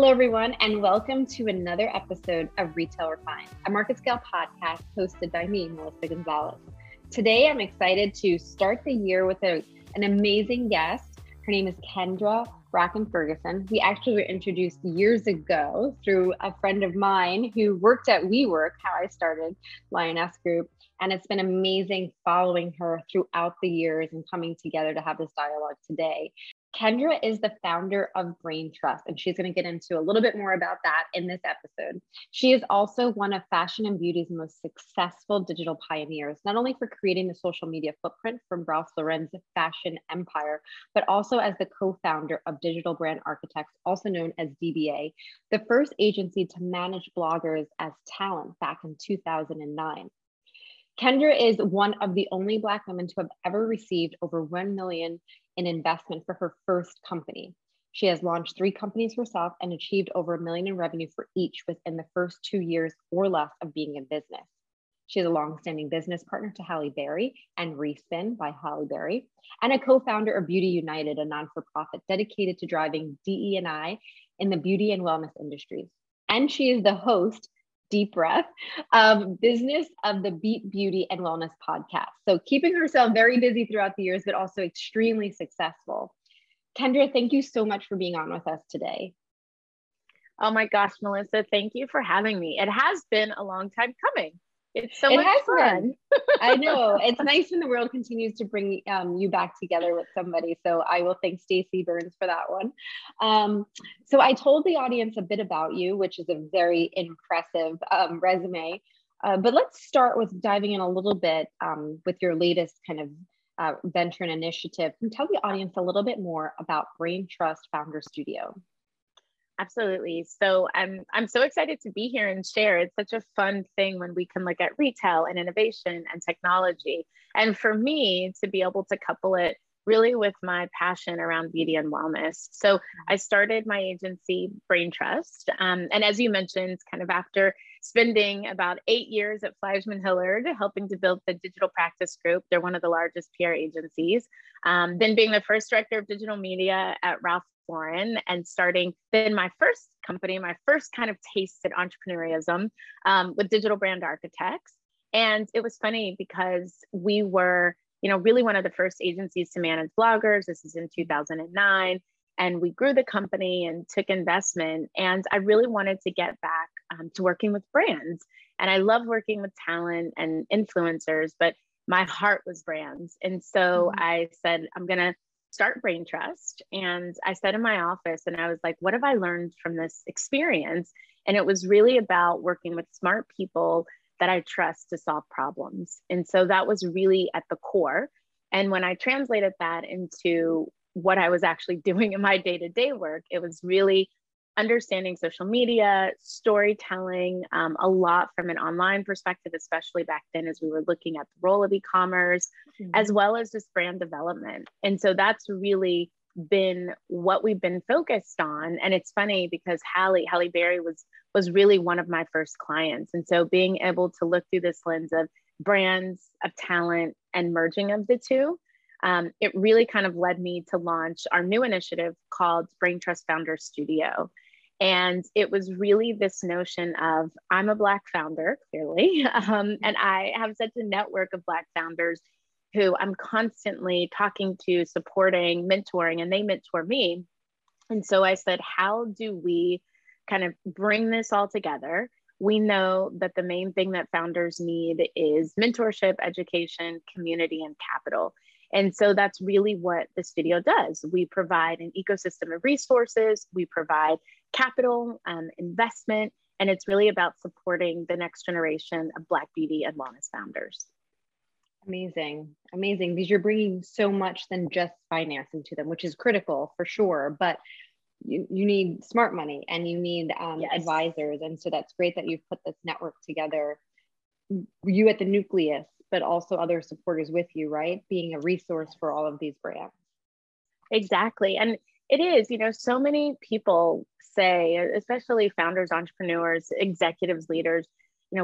Hello, everyone, and welcome to another episode of Retail Refined, a market scale podcast hosted by me, Melissa Gonzalez. Today, I'm excited to start the year with an amazing guest. Her name is Kendra Bracken Ferguson. We actually were introduced years ago through a friend of mine who worked at WeWork, how I started Lioness Group. And it's been amazing following her throughout the years and coming together to have this dialogue today. Kendra is the founder of Brain Trust, and she's going to get into a little bit more about that in this episode. She is also one of fashion and beauty's most successful digital pioneers, not only for creating the social media footprint from Ralph Lauren's fashion empire, but also as the co-founder of Digital Brand Architects, also known as DBA, the first agency to manage bloggers as talent back in 2009. Kendra is one of the only Black women to have ever received over $1 million in investment for her first company. She has launched 3 companies herself and achieved over $1 million in revenue for each within the first 2 years or less of being in business. She is a longstanding business partner to Halle Berry and Respin by Halle Berry, and a co-founder of Beauty United, a non-for-profit dedicated to driving DE&I in the beauty and wellness industries. And she is the host, deep breath, Business of the Beat Beauty and Wellness podcast. So keeping herself very busy throughout the years, but also extremely successful. Kendra, thank you so much for being on with us today. Oh my gosh, Melissa, thank you for having me. It has been a long time coming. It's so much fun. I know. It's nice when the world continues to bring you back together with somebody. So I will thank Stacey Burns for that one. So I told the audience a bit about you, which is a very impressive resume. But let's start with diving in a little bit with your latest kind of venture and initiative. And tell the audience a little bit more about Brain Trust Founder Studio. Absolutely. So I'm so excited to be here and share. It's such a fun thing when we can look at retail and innovation and technology. And for me to be able to couple it really with my passion around beauty and wellness. So I started my agency Brain Trust. And as you mentioned, kind of after spending about 8 years at Fleischmann-Hillard, helping to build the digital practice group. They're one of the largest PR agencies. Then being the first director of digital media at Ralph Lauren and starting then my first company, my first kind of taste at entrepreneurism with Digital Brand Architects. And it was funny because we were, really one of the first agencies to manage bloggers. This is in 2009. And we grew the company and took investment. And I really wanted to get back to working with brands. And I love working with talent and influencers, but my heart was brands. And so I said, I'm going to start Brain Trust. And I sat in my office and I was like, what have I learned from this experience? And it was really about working with smart people that I trust to solve problems. And so that was really at the core. And when I translated that into what I was actually doing in my day-to-day work, it was really understanding social media, storytelling, a lot from an online perspective, especially back then as we were looking at the role of e-commerce, as well as just brand development. And so that's really been what we've been focused on. And it's funny because Halle Berry was really one of my first clients. And so being able to look through this lens of brands, of talent, and merging of the two, it really kind of led me to launch our new initiative called Brain Trust Founder Studio. And it was really this notion of, I'm a Black founder, clearly, and I have such a network of Black founders who I'm constantly talking to, supporting, mentoring, and they mentor me. And so I said, how do we kind of bring this all together? We know that the main thing that founders need is mentorship, education, community, and capital. And so that's really what the studio does. We provide an ecosystem of resources, we provide capital, investment, and it's really about supporting the next generation of Black beauty and wellness founders. Amazing, amazing. Because you're bringing so much than just financing to them, which is critical for sure, but you need smart money and you need advisors. And so that's great that you've put this network together, you at the nucleus, but also other supporters with you, right? Being a resource for all of these brands. Exactly. And it is, so many people say, especially founders, entrepreneurs, executives, leaders,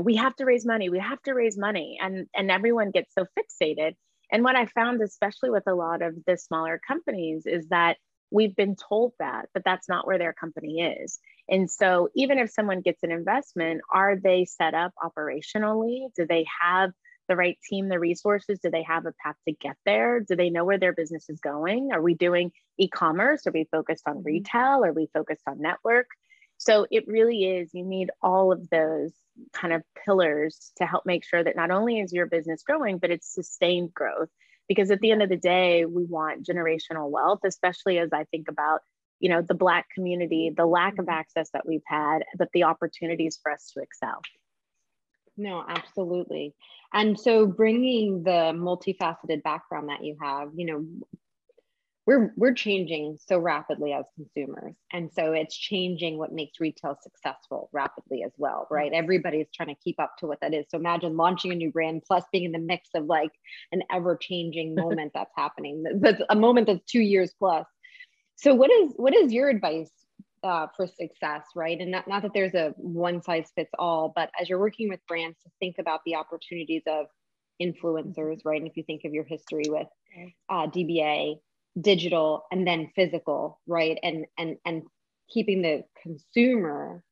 we have to raise money, and everyone gets so fixated. And what I found, especially with a lot of the smaller companies, is that We've been told that, but that's not where their company is. And so even if someone gets an investment, are they set up operationally? Do they have the right team, the resources? Do they have a path to get there? Do they know where their business is going? Are we doing e-commerce? Are we focused on retail? Are we focused on network? So it really is, you need all of those kind of pillars to help make sure that not only is your business growing, but it's sustained growth. Because at the end of the day, we want generational wealth, especially as I think about, you know, the Black community, the lack of access that we've had, but the opportunities for us to excel. No, absolutely. And so bringing the multifaceted background that you have, you know, we're changing so rapidly as consumers. And so it's changing what makes retail successful rapidly as well, right? Everybody's trying to keep up to what that is. So imagine launching a new brand plus being in the mix of like an ever-changing moment that's happening. That's a moment that's 2 years plus. So what is your advice for success, right? And not that there's a one size fits all, but as you're working with brands to think about the opportunities of influencers, right? And if you think of your history with DBA, digital, and then physical, right? And keeping the consumer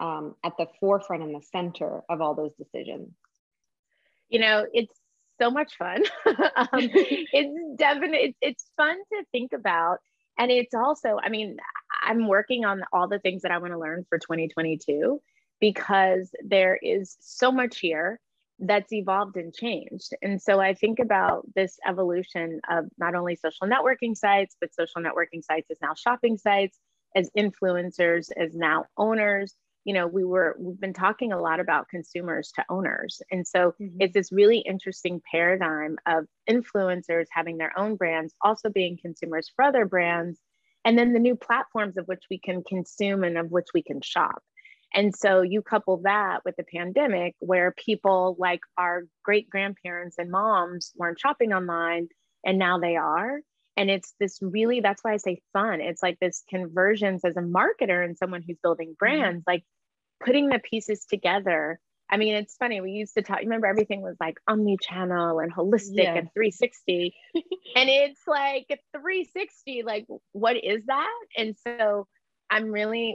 at the forefront and the center of all those decisions. You know, it's so much fun. It's fun to think about. And it's also, I mean, I'm working on all the things that I want to learn for 2022, because there is so much here that's evolved and changed. And so I think about this evolution of not only social networking sites, but social networking sites as now shopping sites, as influencers, as now owners. You know, we've been talking a lot about consumers to owners. And so it's this really interesting paradigm of influencers having their own brands, also being consumers for other brands, and then the new platforms of which we can consume and of which we can shop. And so you couple that with the pandemic, where people like our great grandparents and moms weren't shopping online, and now they are. And it's this really, that's why I say fun. It's like this convergence as a marketer and someone who's building brands, like putting the pieces together. I mean, it's funny, we used to talk, remember everything was like omni-channel and holistic and 360. And it's like a 360, like what is that? And so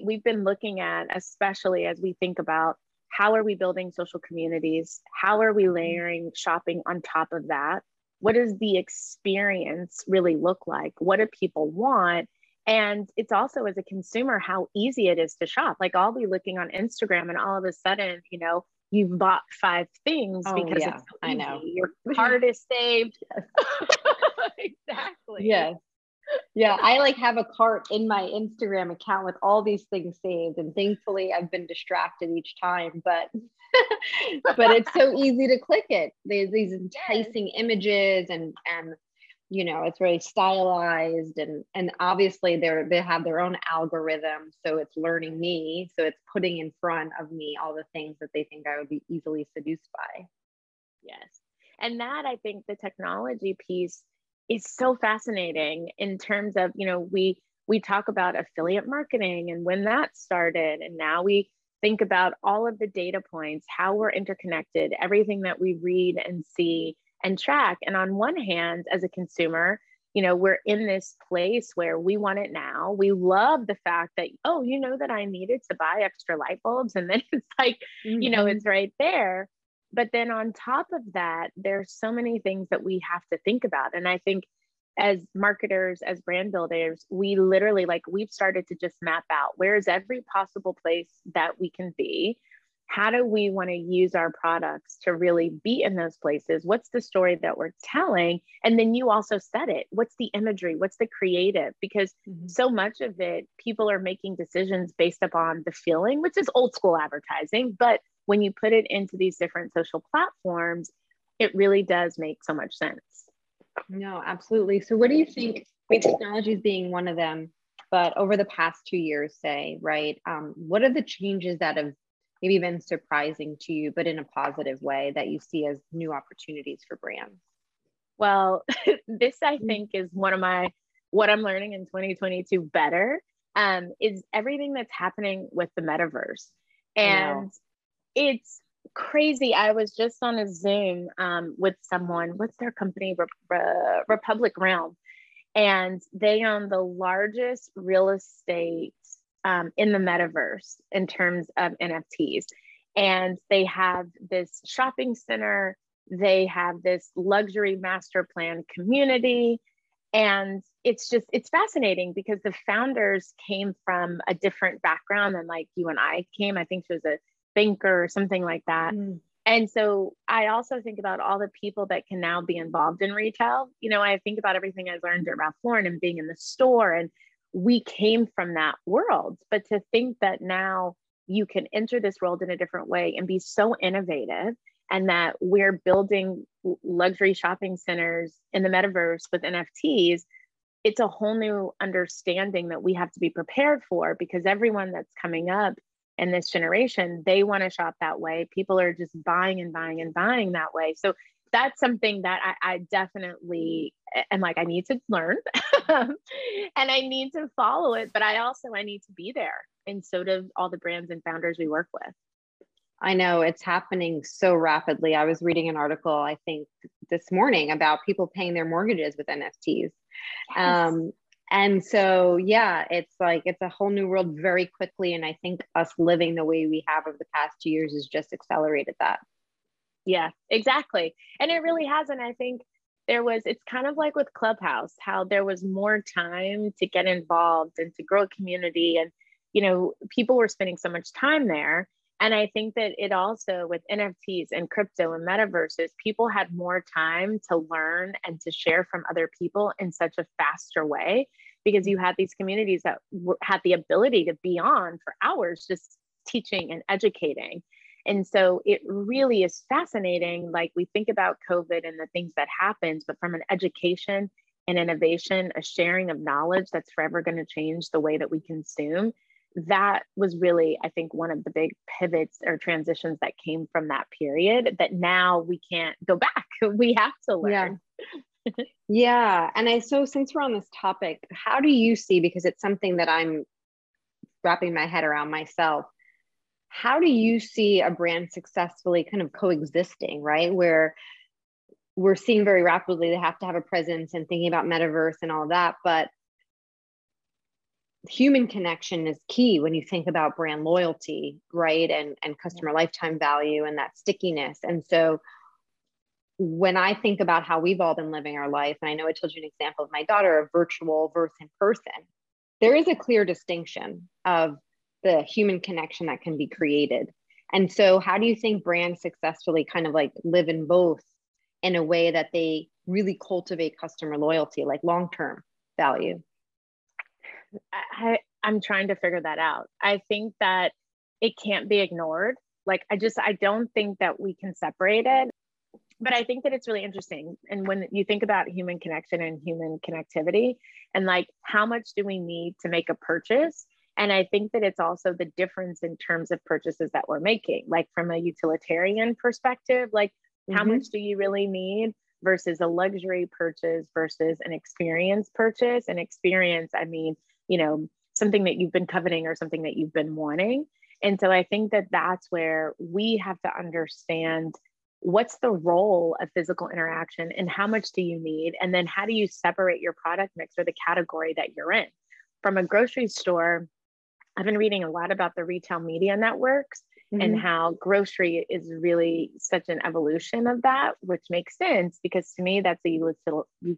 we've been looking at, especially as we think about how are we building social communities? How are we layering shopping on top of that? What does the experience really look like? What do people want? And it's also, as a consumer, how easy it is to shop. Like I'll be looking on Instagram and all of a sudden, you know, you've bought 5 things because it's so easy. I know. Your card is saved. Exactly. Yes. Yeah, I like have a cart in my Instagram account with all these things saved, and thankfully I've been distracted each time, but but it's so easy to click it. There's these enticing images, and you know, it's really stylized, and obviously they have their own algorithm, so it's learning me, so it's putting in front of me all the things that they think I would be easily seduced by. Yes. And that, I think the technology piece is so fascinating in terms of, you know, we talk about affiliate marketing and when that started, and now we think about all of the data points, how we're interconnected, everything that we read and see and track. And on one hand, as a consumer, you know, we're in this place where we want it now. We love the fact that, oh, you know, that I needed to buy extra light bulbs, and then it's like, you know, it's right there. But then on top of that, there's so many things that we have to think about. And I think as marketers, as brand builders, we literally, like, we've started to just map out where is every possible place that we can be? How do we want to use our products to really be in those places? What's the story that we're telling? And then you also said it, what's the imagery? What's the creative? Because so much of it, people are making decisions based upon the feeling, which is old school advertising, but when you put it into these different social platforms, it really does make so much sense. No, absolutely. So what do you think, with technology being one of them, but over the past 2 years, say, right, what are the changes that have maybe been surprising to you, but in a positive way, that you see as new opportunities for brands? Well, this, I think, is one of what I'm learning in 2022 better, is everything that's happening with the metaverse. And it's crazy. I was just on a Zoom with someone, what's their company, Republic Realm. And they own the largest real estate in the metaverse in terms of NFTs. And they have this shopping center. They have this luxury master plan community. And it's just, it's fascinating because the founders came from a different background than like you and I came. I think she was a banker or something like that. Mm. And so I also think about all the people that can now be involved in retail. You know, I think about everything I learned at Ralph Lauren and being in the store, and we came from that world. But to think that now you can enter this world in a different way and be so innovative, and that we're building luxury shopping centers in the metaverse with NFTs, it's a whole new understanding that we have to be prepared for, because everyone that's coming up in this generation, they want to shop that way. People are just buying and buying and buying that way. So that's something that I definitely am like, I need to learn and I need to follow it, but I need to be there. And so do all the brands and founders we work with. I know it's happening so rapidly. I was reading an article, I think this morning, about people paying their mortgages with NFTs. Yes. And so, yeah, it's like, it's a whole new world very quickly. And I think us living the way we have over the past 2 years has just accelerated that. Yeah, exactly. And it really has. And I think it's kind of like with Clubhouse, how there was more time to get involved and to grow a community. And, you know, people were spending so much time there. And I think that it also, with NFTs and crypto and metaverses, people had more time to learn and to share from other people in such a faster way, because you had these communities that had the ability to be on for hours just teaching and educating. And so it really is fascinating. Like, we think about COVID and the things that happened, but from an education and innovation, a sharing of knowledge that's forever going to change the way that we consume. That was really, I think, one of the big pivots or transitions that came from that period, that now we can't go back. We have to learn. Yeah. Yeah. And so since we're on this topic, how do you see, because it's something that I'm wrapping my head around myself, how do you see a brand successfully kind of coexisting, right? Where we're seeing very rapidly, they have to have a presence and thinking about metaverse and all that, but human connection is key when you think about brand loyalty, right? And customer lifetime value and that stickiness. And so when I think about how we've all been living our life, and I know I told you an example of my daughter of virtual versus in person, there is a clear distinction of the human connection that can be created. And so how do you think brands successfully kind of like live in both in a way that they really cultivate customer loyalty, like long-term value? I'm trying to figure that out. I think that it can't be ignored. Like, I don't think that we can separate it, but I think that it's really interesting. And when you think about human connection and human connectivity, and like, how much do we need to make a purchase? And I think that it's also the difference in terms of purchases that we're making, like from a utilitarian perspective, like how much do you really need versus a luxury purchase versus an experience purchase. An experience, I mean, you know, something that you've been coveting or something that you've been wanting. And so I think that that's where we have to understand what's the role of physical interaction and how much do you need? And then how do you separate your product mix or the category that you're in? From a grocery store, I've been reading a lot about the retail media networks and how grocery is really such an evolution of that, which makes sense because to me, that's a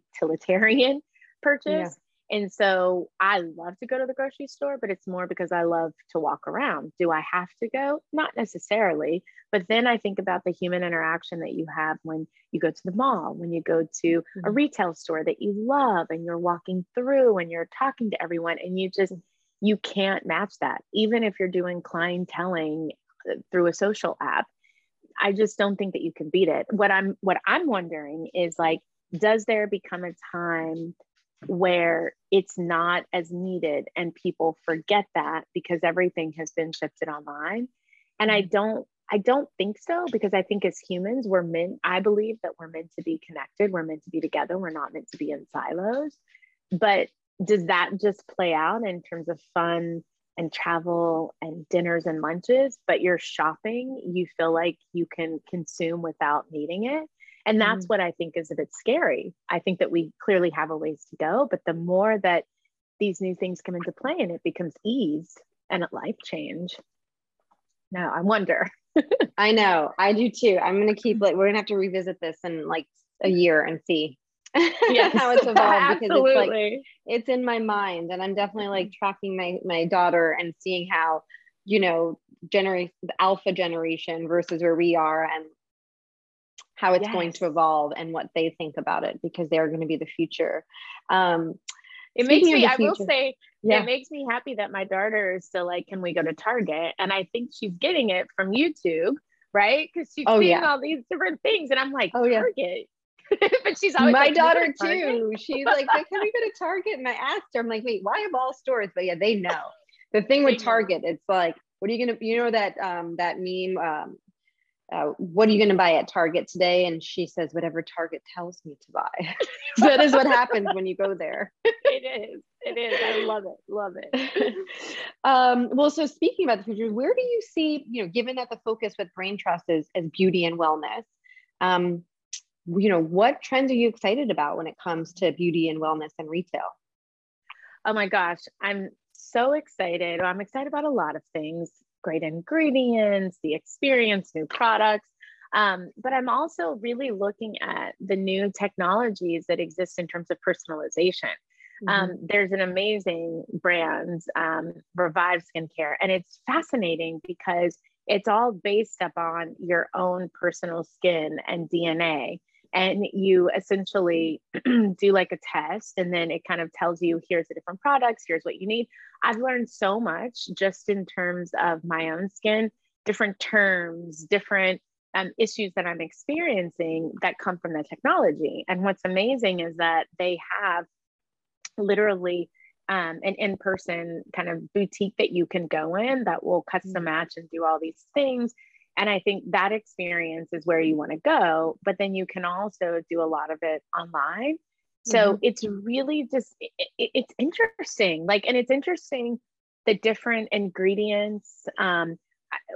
utilitarian purchase. Yeah. And so I love to go to the grocery store, but it's more because I love to walk around. Do I have to go? Not necessarily. But then I think about the human interaction that you have when you go to the mall, when you go to a retail store that you love and you're walking through and you're talking to everyone, and you can't match that. Even if you're doing clienteling through a social app, I just don't think that you can beat it. What I'm wondering is, like, does there become a time where it's not as needed and people forget that because everything has been shifted online? And I don't think so, because I think as humans, I believe that we're meant to be connected. We're meant to be together. We're not meant to be in silos. But does that just play out in terms of fun and travel and dinners and lunches, but you're shopping, you feel like you can consume without needing it? And that's what I think is a bit scary. I think that we clearly have a ways to go, but the more that these new things come into play and it becomes ease and a life change. Now I wonder. I know. I do too. I'm going to keep like, we're going to have to revisit this in like a year and see how it's evolved, because it's like, it's in my mind, and I'm definitely like tracking my daughter and seeing how, you know, the alpha generation versus where we are and how it's going to evolve and what they think about it, because they're going to be the future. It makes me, I will say, it makes me happy that my daughter is still like, can we go to Target? And I think she's getting it from YouTube, right? Because she's seeing all these different things. And I'm like, Target. But she's always my daughter too. She's like, can we go to Target? And I asked her, I'm like, wait, why of all stores? But yeah, they know. The thing with Target, it's like, what are you going to, you know, that meme, what are you going to buy at Target today? And she says, whatever Target tells me to buy. That is what happens when you go there. It is. I love it. Well, so speaking about the future, where do you see, you know, given that the focus with Brain Trust is beauty and wellness, you know, what trends are you excited about when it comes to beauty and wellness and retail? Oh my gosh. I'm so excited. I'm excited about a lot of things. Great ingredients, the experience, new products. But I'm also really looking at the new technologies that exist in terms of personalization. There's an amazing brand, Revive Skincare, and it's fascinating because it's all based upon your own personal skin and DNA. And you essentially do like a test, and then it kind of tells you, here's the different products, here's what you need. I've learned so much just in terms of my own skin, different terms, different issues that I'm experiencing that come from the technology. And what's amazing is that they have literally an in-person kind of boutique that you can go in that will custom match and do all these things. And I think that experience is where you want to go, but then you can also do a lot of it online. So it's really just, it's interesting. Like, and it's interesting, the different ingredients.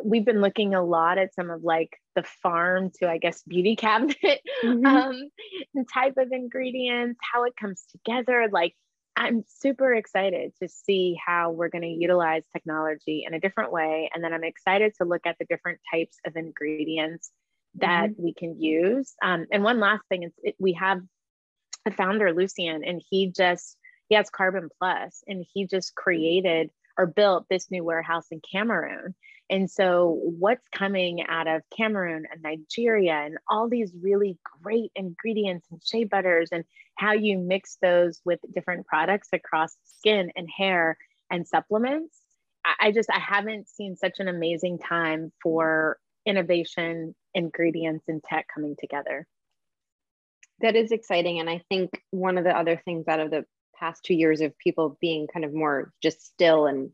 We've been looking a lot at some of like the farm to, I guess, beauty cabinet type of ingredients, how it comes together. Like, I'm super excited to see how we're going to utilize technology in a different way. And then I'm excited to look at the different types of ingredients that we can use. And one last thing is we have a founder, Lucian, and he has Carbon Plus, and he just created or built this new warehouse in Cameroon. And so what's coming out of Cameroon and Nigeria and all these really great ingredients and shea butters, and how you mix those with different products across skin and hair and supplements. I haven't seen such an amazing time for innovation, ingredients, and tech coming together. That is exciting. And I think one of the other things out of the past 2 years of people being kind of more just still and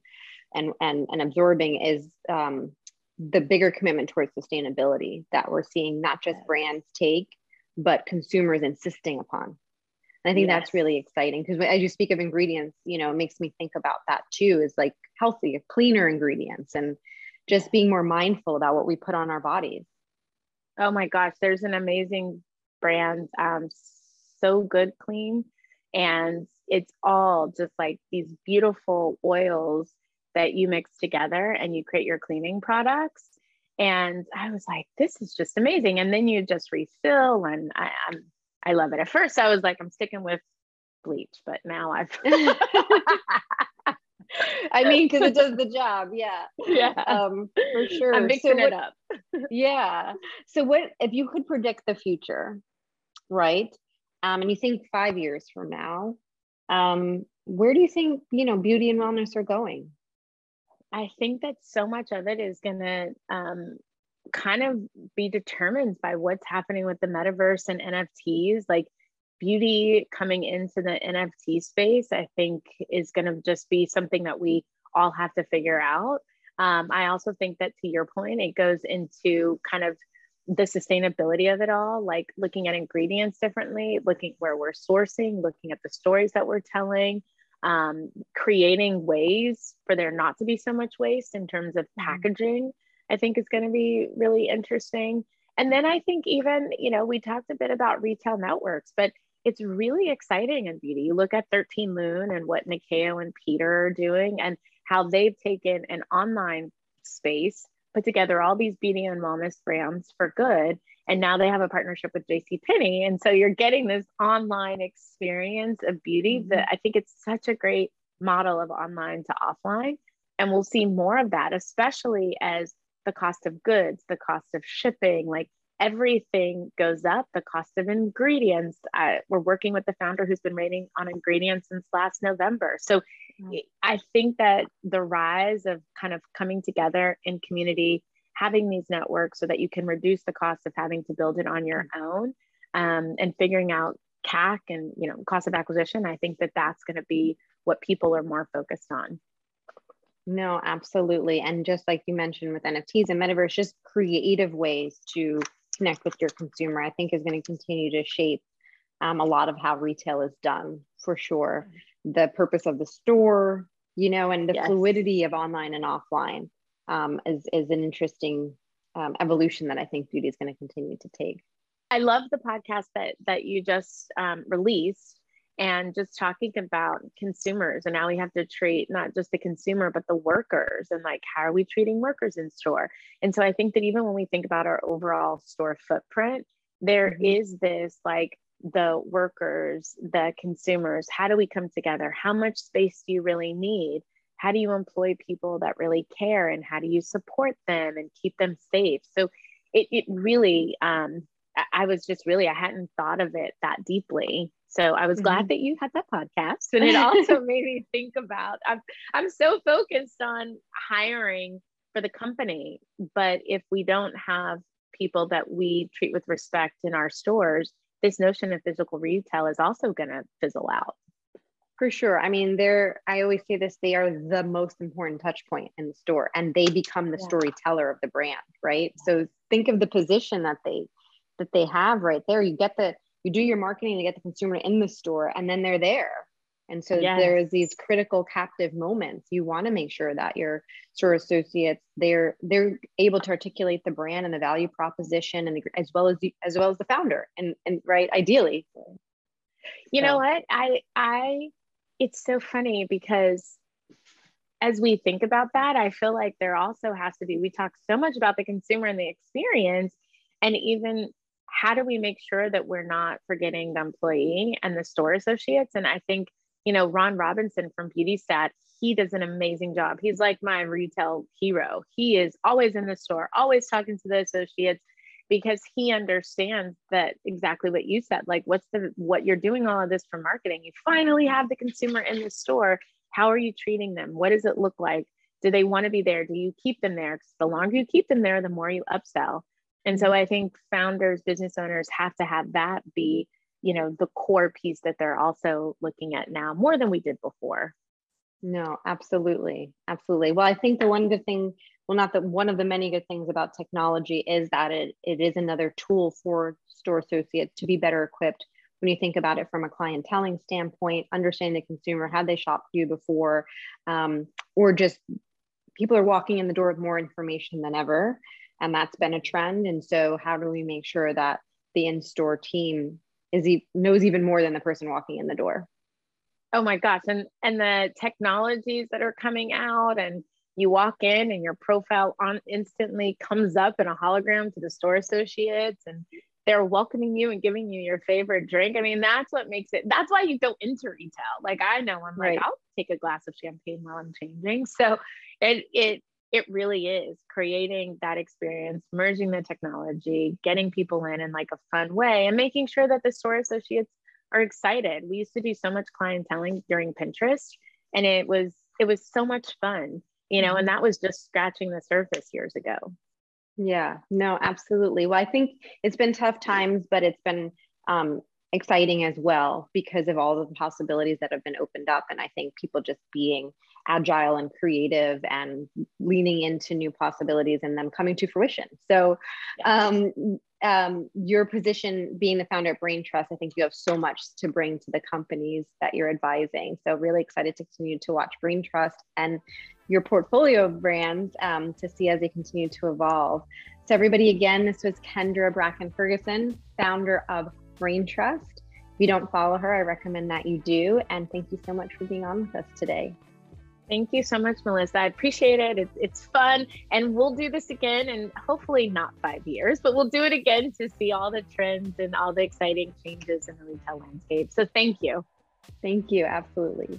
absorbing is the bigger commitment towards sustainability that we're seeing, not just brands take, but consumers insisting upon. And I think that's really exciting, because as you speak of ingredients, you know, it makes me think about that too, is like healthy, cleaner ingredients, and just being more mindful about what we put on our bodies. Oh my gosh, there's an amazing brand, So Good Clean. And it's all just like these beautiful oils that you mix together and you create your cleaning products. And I was like, this is just amazing. And then you just refill, and I love it. At first I was like, I'm sticking with bleach, but now I've, I mean, cause it does the job. Yeah. For sure. I'm mixing it up. So what, if you could predict the future, right? And you think 5 years from now, where do you think, you know, beauty and wellness are going? I think that so much of it is going to kind of be determined by what's happening with the metaverse and NFTs. Like, beauty coming into the NFT space, I think, is going to just be something that we all have to figure out. I also think that, to your point, it goes into kind of the sustainability of it all, like looking at ingredients differently, looking where we're sourcing, looking at the stories that we're telling, creating ways for there not to be so much waste in terms of packaging, I think is going to be really interesting. And then I think even, you know, we talked a bit about retail networks, but it's really exciting in beauty. You look at 13 Moon and what Nakeo and Peter are doing and how they've taken an online space, put together all these beauty and wellness brands for good. And now they have a partnership with JCPenney. And so you're getting this online experience of beauty that I think it's such a great model of online to offline. And we'll see more of that, especially as the cost of goods, the cost of shipping, like everything goes up, the cost of ingredients. We're working with the founder who's been rating on ingredients since last November. So I think that the rise of kind of coming together in community, having these networks so that you can reduce the cost of having to build it on your own and figuring out CAC and, you know, cost of acquisition. I think that that's going to be what people are more focused on. No, absolutely. And just like you mentioned with NFTs and metaverse, just creative ways to connect with your consumer, I think is going to continue to shape a lot of how retail is done for sure. The purpose of the store, you know, and the fluidity of online and offline. Is an interesting evolution that I think beauty is going to continue to take. I love the podcast that you just released and just talking about consumers, and now we have to treat not just the consumer, but the workers and like, how are we treating workers in store? And so I think that even when we think about our overall store footprint, there is this like the workers, the consumers, how do we come together? How much space do you really need? How do you employ people that really care and how do you support them and keep them safe? So it really, I was just really, I hadn't thought of it that deeply. So I was glad that you had that podcast. And it also made me think about, I'm so focused on hiring for the company, but if we don't have people that we treat with respect in our stores, this notion of physical retail is also going to fizzle out. For sure. I mean, I always say this, they are the most important touch point in the store and they become the storyteller of the brand, right? Yeah. So think of the position that they have right there. You do your marketing to get the consumer in the store and then they're there. And so there is these critical captive moments. You want to make sure that your store associates, they're able to articulate the brand and the value proposition and as well as the founder and right, ideally. You know what? It's so funny because as we think about that, I feel like there also has to be, we talk so much about the consumer and the experience, and even how do we make sure that we're not forgetting the employee and the store associates? And I think, you know, Ron Robinson from BeautyStat, he does an amazing job. He's like my retail hero. He is always in the store, always talking to the associates, because he understands that exactly what you said, like what you're doing all of this for marketing, you finally have the consumer in the store. How are you treating them? What does it look like? Do they want to be there? Do you keep them there? Because the longer you keep them there, the more you upsell. And so I think founders, business owners have to have that be, you know, the core piece that they're also looking at now more than we did before. No, absolutely. Absolutely. Well, I think the one good thing, well, not that one of the many good things about technology is that it is another tool for store associates to be better equipped when you think about it from a clienteling standpoint, understanding the consumer, how they shopped you before, or just people are walking in the door with more information than ever. And that's been a trend. And so how do we make sure that the in-store team knows even more than the person walking in the door? Oh my gosh. And the technologies that are coming out, and you walk in and your profile instantly comes up in a hologram to the store associates and they're welcoming you and giving you your favorite drink. I mean, that's what makes it, that's why you go into retail. Like I know I'm like, I'll take a glass of champagne while I'm changing. So it really is creating that experience, merging the technology, getting people in like a fun way and making sure that the store associates are excited. We used to do so much clienteling during Pinterest and it was so much fun. You know, and that was just scratching the surface years ago. Yeah, no, absolutely. Well, I think it's been tough times, but it's been exciting as well because of all the possibilities that have been opened up. And I think people just being agile and creative and leaning into new possibilities and them coming to fruition. So your position being the founder at Brain Trust, I think you have so much to bring to the companies that you're advising. So really excited to continue to watch Brain Trust and your portfolio of brands to see as they continue to evolve. So everybody, again, this was Kendra Bracken Ferguson, founder of Brain Trust. If you don't follow her, I recommend that you do. And thank you so much for being on with us today. Thank you so much, Melissa. I appreciate it. It's fun. And we'll do this again, and hopefully not 5 years, but we'll do it again to see all the trends and all the exciting changes in the retail landscape. So thank you. Thank you. Absolutely.